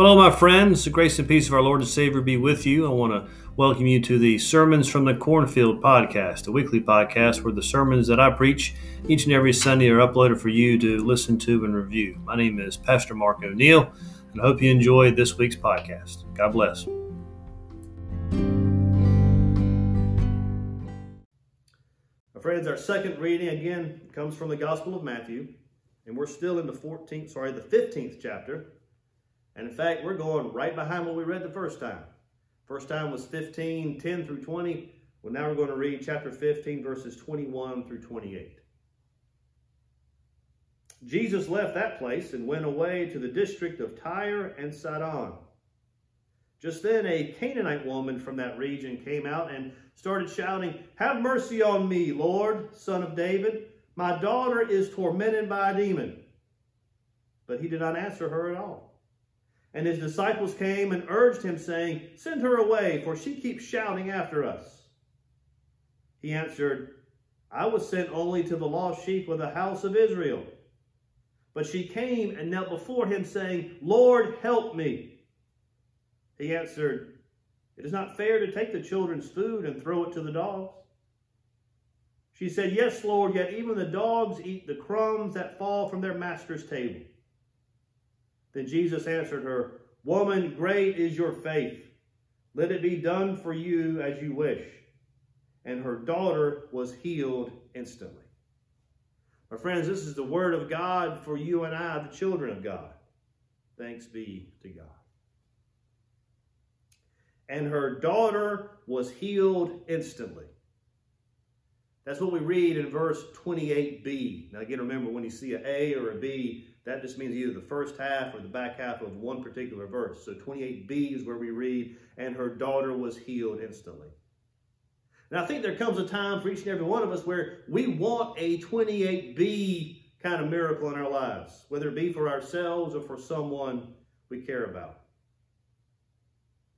Well, hello, my friends. The grace and peace of our Lord and Savior be with you. I want to welcome you to the Sermons from the Cornfield podcast, a weekly podcast where the sermons that I preach each and every Sunday are uploaded for you to listen to and review. My name is Pastor Mark O'Neill, and I hope you enjoy this week's podcast. God bless. My friends, our second reading again comes from the Gospel of Matthew, and we're still in the 15th chapter. And in fact, we're going right behind what we read the first time. First time was 15, 10 through 20. Well, now we're going to read chapter 15, verses 21 through 28. Jesus left that place and went away to the district of Tyre and Sidon. Just then, a Canaanite woman from that region came out and started shouting, "Have mercy on me, Lord, son of David. My daughter is tormented by a demon." But he did not answer her at all. And his disciples came and urged him, saying, "Send her away, for she keeps shouting after us." He answered, "I was sent only to the lost sheep of the house of Israel." But she came and knelt before him, saying, "Lord, help me." He answered, "It is not fair to take the children's food and throw it to the dogs." She said, "Yes, Lord, yet even the dogs eat the crumbs that fall from their master's table." Then Jesus answered her, "Woman, great is your faith. Let it be done for you as you wish." And her daughter was healed instantly. My friends, this is the word of God for you and I, the children of God. Thanks be to God. And her daughter was healed instantly. That's what we read in verse 28b. Now again, remember, when you see an A or a B, that just means either the first half or the back half of one particular verse. So 28b is where we read, "And her daughter was healed instantly." Now I think there comes a time for each and every one of us where we want a 28b kind of miracle in our lives, whether it be for ourselves or for someone we care about.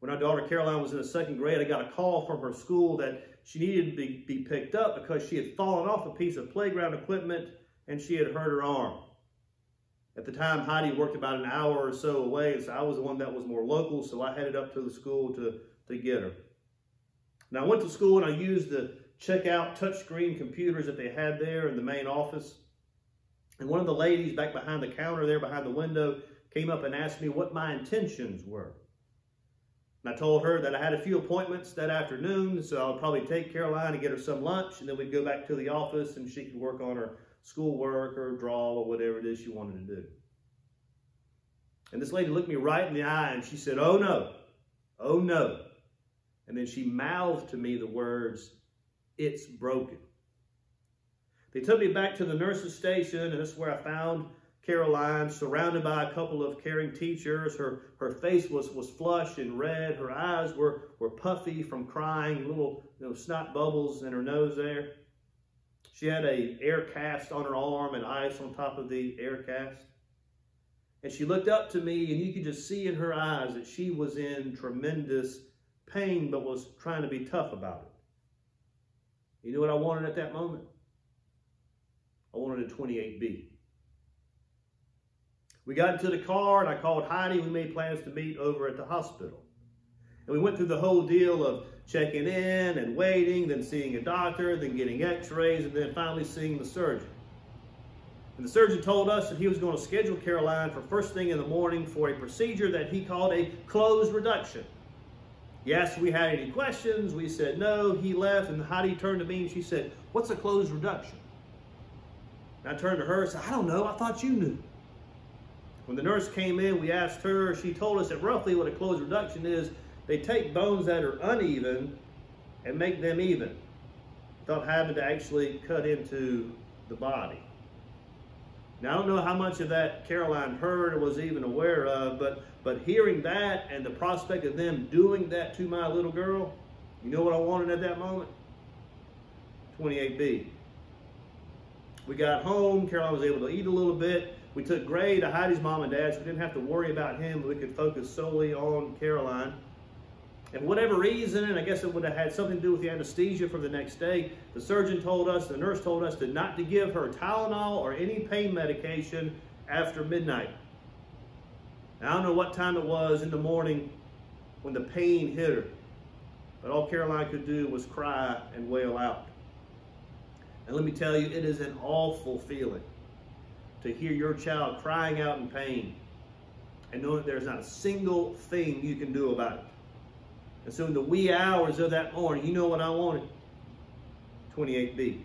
When our daughter Caroline was in the second grade, I got a call from her school that she needed to be picked up because she had fallen off a piece of playground equipment and she had hurt her arm. At the time, Heidi worked about an hour or so away, and so I was the one that was more local, so I headed up to the school to get her. Now, I went to school, and I used the checkout touchscreen computers that they had there in the main office. And one of the ladies back behind the counter there, behind the window, came up and asked me what my intentions were. And I told her that I had a few appointments that afternoon, so I would probably take Caroline and get her some lunch, and then we'd go back to the office, and she could work on her schoolwork or draw or whatever it is she wanted to do. And this lady looked me right in the eye and she said, "Oh no, oh no." And then she mouthed to me the words, "It's broken." They took me back to the nurse's station, and that's where I found Caroline, surrounded by a couple of caring teachers. Her face was flushed and red. Her eyes were puffy from crying, little snot bubbles in her nose there. She had an air cast on her arm and ice on top of the air cast. And she looked up to me, and you could just see in her eyes that she was in tremendous pain but was trying to be tough about it. You know what I wanted at that moment? I wanted a 28B. We got into the car, and I called Heidi. We made plans to meet over at the hospital. And we went through the whole deal of checking in and waiting, then seeing a doctor, then getting x-rays, and then finally seeing the surgeon. And the surgeon told us that he was going to schedule Caroline for first thing in the morning for a procedure that he called a closed reduction. He asked if we had any questions. We said no. He left, and Heidi turned to me and she said, "What's a closed reduction?" And I turned to her and said, "I don't know. I thought you knew." When the nurse came in, we asked her. She told us that roughly what a closed reduction is. They take bones that are uneven and make them even without having to actually cut into the body. Now, I don't know how much of that Caroline heard or was even aware of, but hearing that and the prospect of them doing that to my little girl, you know what I wanted at that moment? 28B. We got home. Caroline was able to eat a little bit. We took Gray to Heidi's mom and dad, so we didn't have to worry about him. We could focus solely on Caroline. And for whatever reason, and I guess it would have had something to do with the anesthesia for the next day, the surgeon told us, the nurse told us, not to give her Tylenol or any pain medication after midnight. And I don't know what time it was in the morning when the pain hit her, but all Caroline could do was cry and wail out. And let me tell you, it is an awful feeling to hear your child crying out in pain and knowing that there's not a single thing you can do about it. And so in the wee hours of that morning, you know what I wanted? 28B.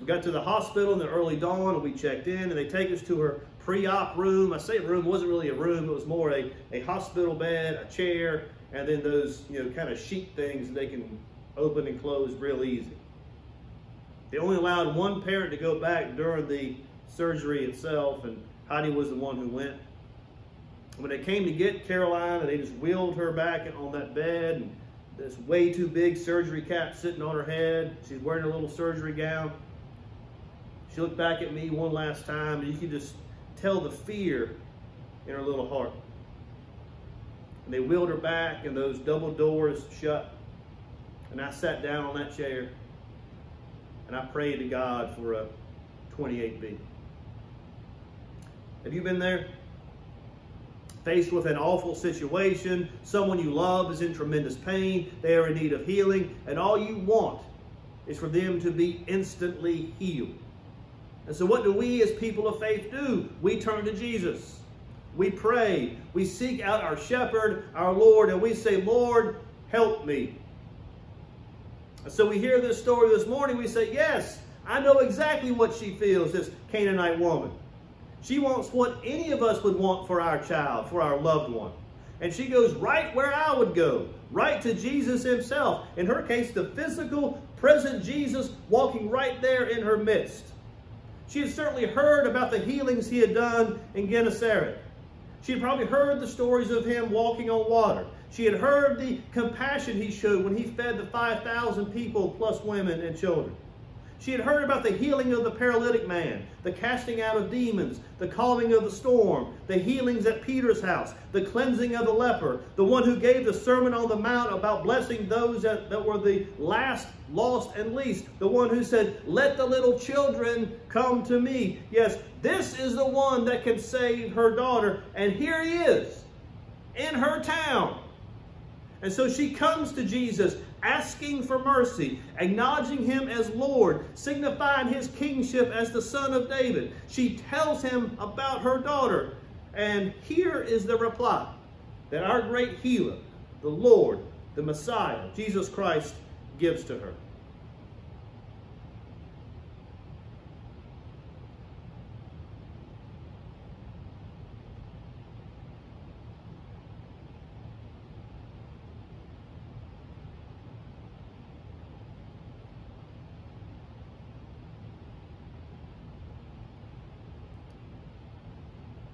We got to the hospital in the early dawn, and we checked in, and they take us to her pre-op room. I say room, it wasn't really a room, it was more a hospital bed, a chair, and then those, you know, kind of sheet things that they can open and close real easy. They only allowed one parent to go back during the surgery itself, and Heidi was the one who went. When they came to get Caroline, they just wheeled her back on that bed, and this way too big surgery cap sitting on her head. She's wearing a little surgery gown. She looked back at me one last time, and you could just tell the fear in her little heart. And they wheeled her back, and those double doors shut. And I sat down on that chair, and I prayed to God for a 28B. Have you been there? Faced with an awful situation, someone you love is in tremendous pain, they are in need of healing, and all you want is for them to be instantly healed. And so what do we as people of faith do? We turn to Jesus. We pray. We seek out our shepherd, our Lord, and we say, Lord, help me. And so we hear this story this morning. We say, yes, I know exactly what she feels, this Canaanite woman. She wants what any of us would want for our child, for our loved one. And she goes right where I would go, right to Jesus himself. In her case, the physical, present Jesus walking right there in her midst. She had certainly heard about the healings he had done in Gennesaret. She had probably heard the stories of him walking on water. She had heard the compassion he showed when he fed the 5,000 people plus women and children. She had heard about the healing of the paralytic man, the casting out of demons, the calming of the storm, the healings at Peter's house, the cleansing of the leper, the one who gave the Sermon on the Mount about blessing those that were the last, lost, and least, the one who said, let the little children come to me. Yes, this is the one that can save her daughter, and here he is in her town. And so she comes to Jesus, asking for mercy, acknowledging him as Lord, signifying his kingship as the Son of David. She tells him about her daughter. And here is the reply that our great healer, the Lord, the Messiah, Jesus Christ, gives to her.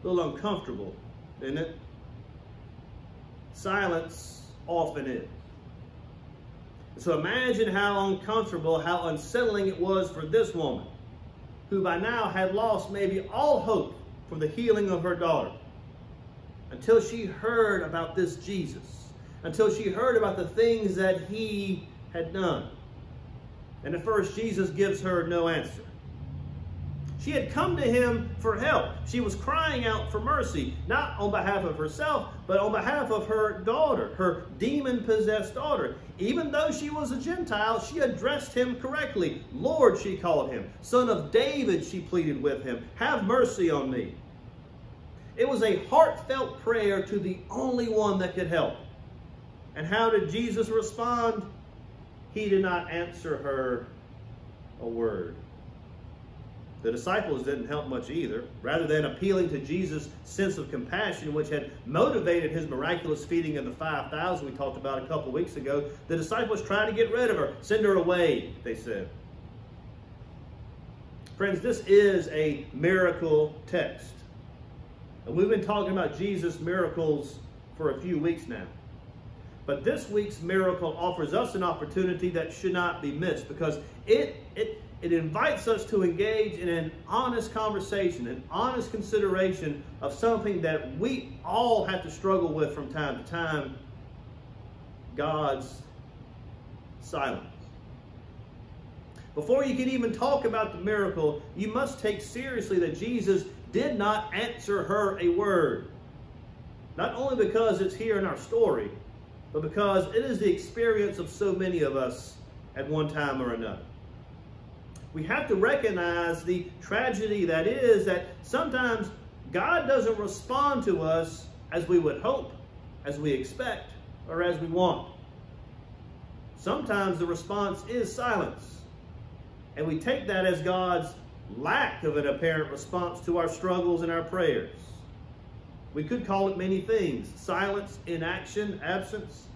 A little uncomfortable, isn't it? Silence often is. So imagine how uncomfortable, how unsettling it was for this woman, who by now had lost maybe all hope for the healing of her daughter, until she heard about this Jesus, until she heard about the things that he had done. And at first, Jesus gives her no answer. She had come to him for help. She was crying out for mercy, not on behalf of herself, but on behalf of her daughter, her demon-possessed daughter. Even though she was a Gentile, she addressed him correctly. Lord, she called him. Son of David, she pleaded with him. Have mercy on me. It was a heartfelt prayer to the only one that could help. And how did Jesus respond? He did not answer her a word. The disciples didn't help much either. Rather than appealing to Jesus' sense of compassion, which had motivated his miraculous feeding of the 5,000 we talked about a couple weeks ago, the disciples tried to get rid of her. Send her away, they said. Friends, this is a miracle text. And we've been talking about Jesus' miracles for a few weeks now. But this week's miracle offers us an opportunity that should not be missed, because it invites us to engage in an honest conversation, an honest consideration of something that we all have to struggle with from time to time: God's silence. Before you can even talk about the miracle, you must take seriously that Jesus did not answer her a word. Not only because it's here in our story, but because it is the experience of so many of us at one time or another. We have to recognize the tragedy that is that sometimes God doesn't respond to us as we would hope, as we expect, or as we want. Sometimes the response is silence, and we take that as God's lack of an apparent response to our struggles and our prayers. We could call it many things: silence, inaction, absence.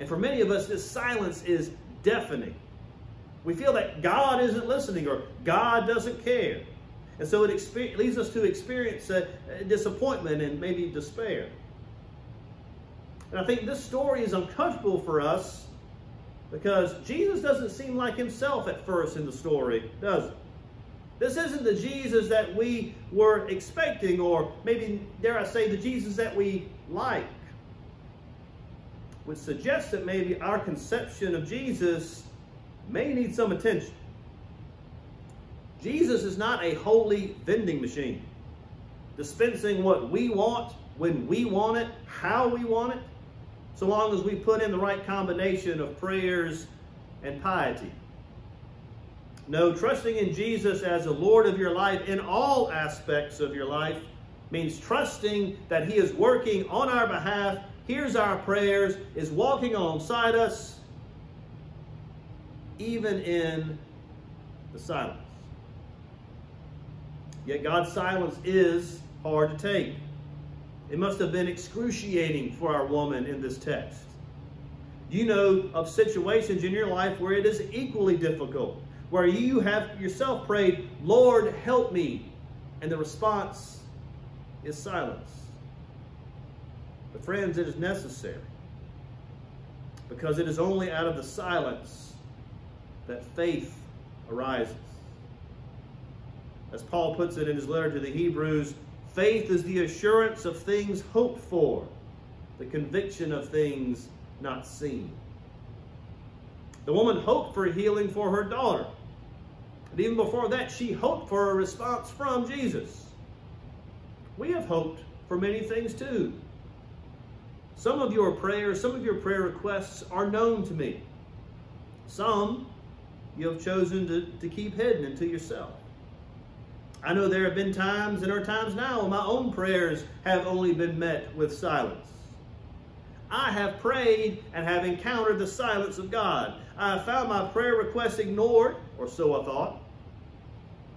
And for many of us, this silence is deafening. We feel that God isn't listening or God doesn't care. And so it leads us to experience disappointment and maybe despair. And I think this story is uncomfortable for us because Jesus doesn't seem like himself at first in the story, does he? This isn't the Jesus that we were expecting, or maybe, dare I say, the Jesus that we like, which suggests that maybe our conception of Jesus may need some attention. Jesus is not a holy vending machine, dispensing what we want, when we want it, how we want it, so long as we put in the right combination of prayers and piety. No, trusting in Jesus as the Lord of your life in all aspects of your life means trusting that he is working on our behalf, hears our prayers, is walking alongside us, even in the silence. Yet God's silence is hard to take. It must have been excruciating for our woman in this text. You know of situations in your life where it is equally difficult, where you have yourself prayed, "Lord, help me," and the response is silence. But friends, it is necessary, because it is only out of the silence that faith arises. As Paul puts it in his letter to the Hebrews, faith is the assurance of things hoped for, the conviction of things not seen. The woman hoped for healing for her daughter. And even before that, she hoped for a response from Jesus. We have hoped for many things too. Some of your prayers, some of your prayer requests are known to me. Some you have chosen to keep hidden unto yourself. I know there have been times, and are times now, when my own prayers have only been met with silence. I have prayed and have encountered the silence of God. I have found my prayer requests ignored, or so I thought,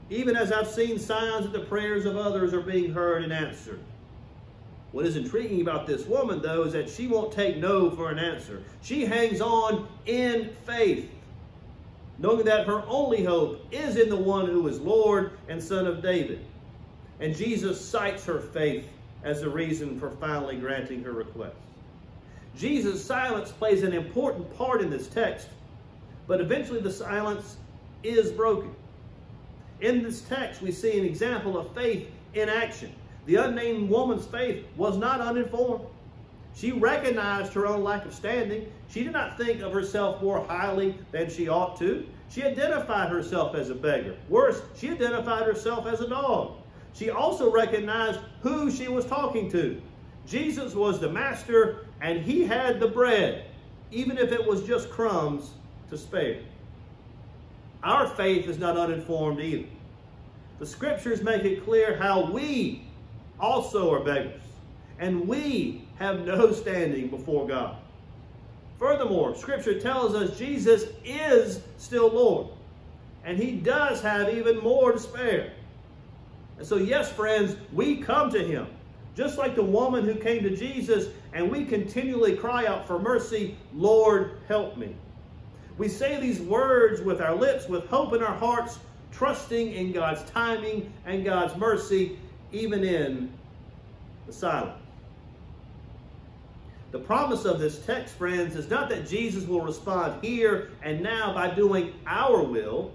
even as I've seen signs that the prayers of others are being heard and answered. What is intriguing about this woman, though, is that she won't take no for an answer. She hangs on in faith, knowing that her only hope is in the one who is Lord and Son of David. And Jesus cites her faith as the reason for finally granting her request. Jesus' silence plays an important part in this text, but eventually the silence is broken. In this text, we see an example of faith in action. The unnamed woman's faith was not uninformed. She recognized her own lack of standing. She did not think of herself more highly than she ought to. She identified herself as a beggar. Worse, she identified herself as a dog. She also recognized who she was talking to. Jesus was the master, and he had the bread, even if it was just crumbs to spare. Our faith is not uninformed either. The scriptures make it clear how we also are beggars, and we have no standing before God. Furthermore, scripture tells us Jesus is still Lord, and he does have even more to spare. And so, yes, friends, we come to him, just like the woman who came to Jesus, and we continually cry out for mercy, "Lord, help me." We say these words with our lips, with hope in our hearts, trusting in God's timing and God's mercy, even in the silence. The promise of this text, friends, is not that Jesus will respond here and now by doing our will.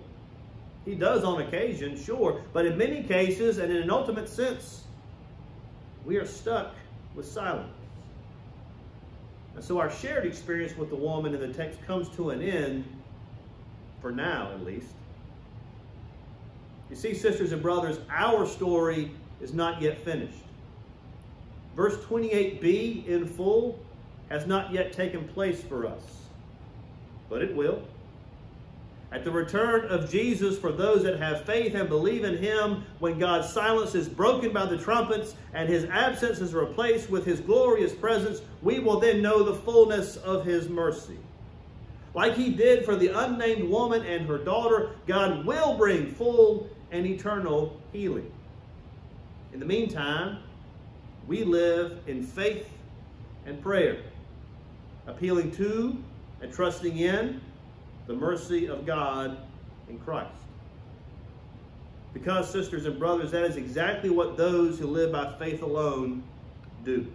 He does on occasion, sure, but in many cases, and in an ultimate sense, we are stuck with silence. And so our shared experience with the woman in the text comes to an end, for now at least. You see, sisters and brothers, our story is not yet finished. Verse 28b in full has not yet taken place for us, but it will. At the return of Jesus for those that have faith and believe in him, when God's silence is broken by the trumpets and his absence is replaced with his glorious presence, we will then know the fullness of his mercy. Like he did for the unnamed woman and her daughter, God will bring full and eternal healing. In the meantime, we live in faith and prayer, appealing to and trusting in the mercy of God in Christ. Because, sisters and brothers, that is exactly what those who live by faith alone do.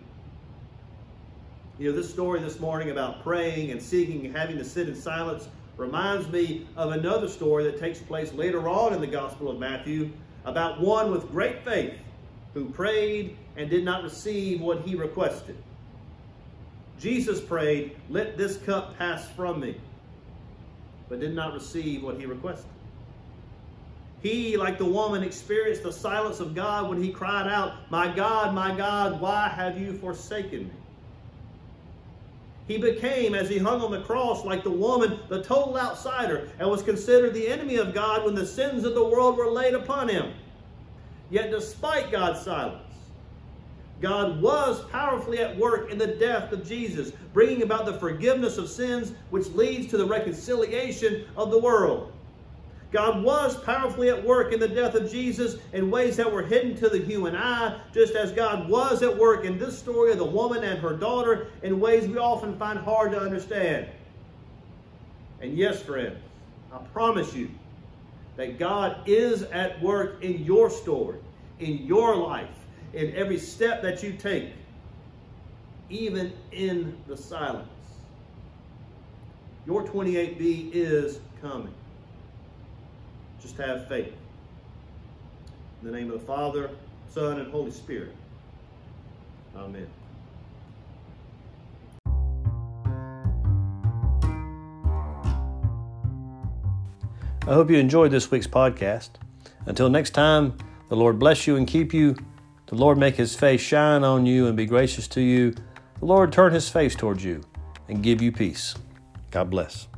You know, this story this morning about praying and seeking and having to sit in silence reminds me of another story that takes place later on in the Gospel of Matthew about one with great faith who prayed and did not receive what he requested. Jesus prayed, "Let this cup pass from me," but did not receive what he requested. He, like the woman, experienced the silence of God when he cried out, my God, why have you forsaken me?" He became, as he hung on the cross, like the woman, the total outsider, and was considered the enemy of God when the sins of the world were laid upon him. Yet despite God's silence, God was powerfully at work in the death of Jesus, bringing about the forgiveness of sins, which leads to the reconciliation of the world. God was powerfully at work in the death of Jesus in ways that were hidden to the human eye, just as God was at work in this story of the woman and her daughter in ways we often find hard to understand. And yes, friends, I promise you that God is at work in your story, in your life, in every step that you take, even in the silence. Your 28B is coming. Just have faith. In the name of the Father, Son, and Holy Spirit. Amen. I hope you enjoyed this week's podcast. Until next time, the Lord bless you and keep you. The Lord make his face shine on you and be gracious to you. The Lord turn his face towards you and give you peace. God bless.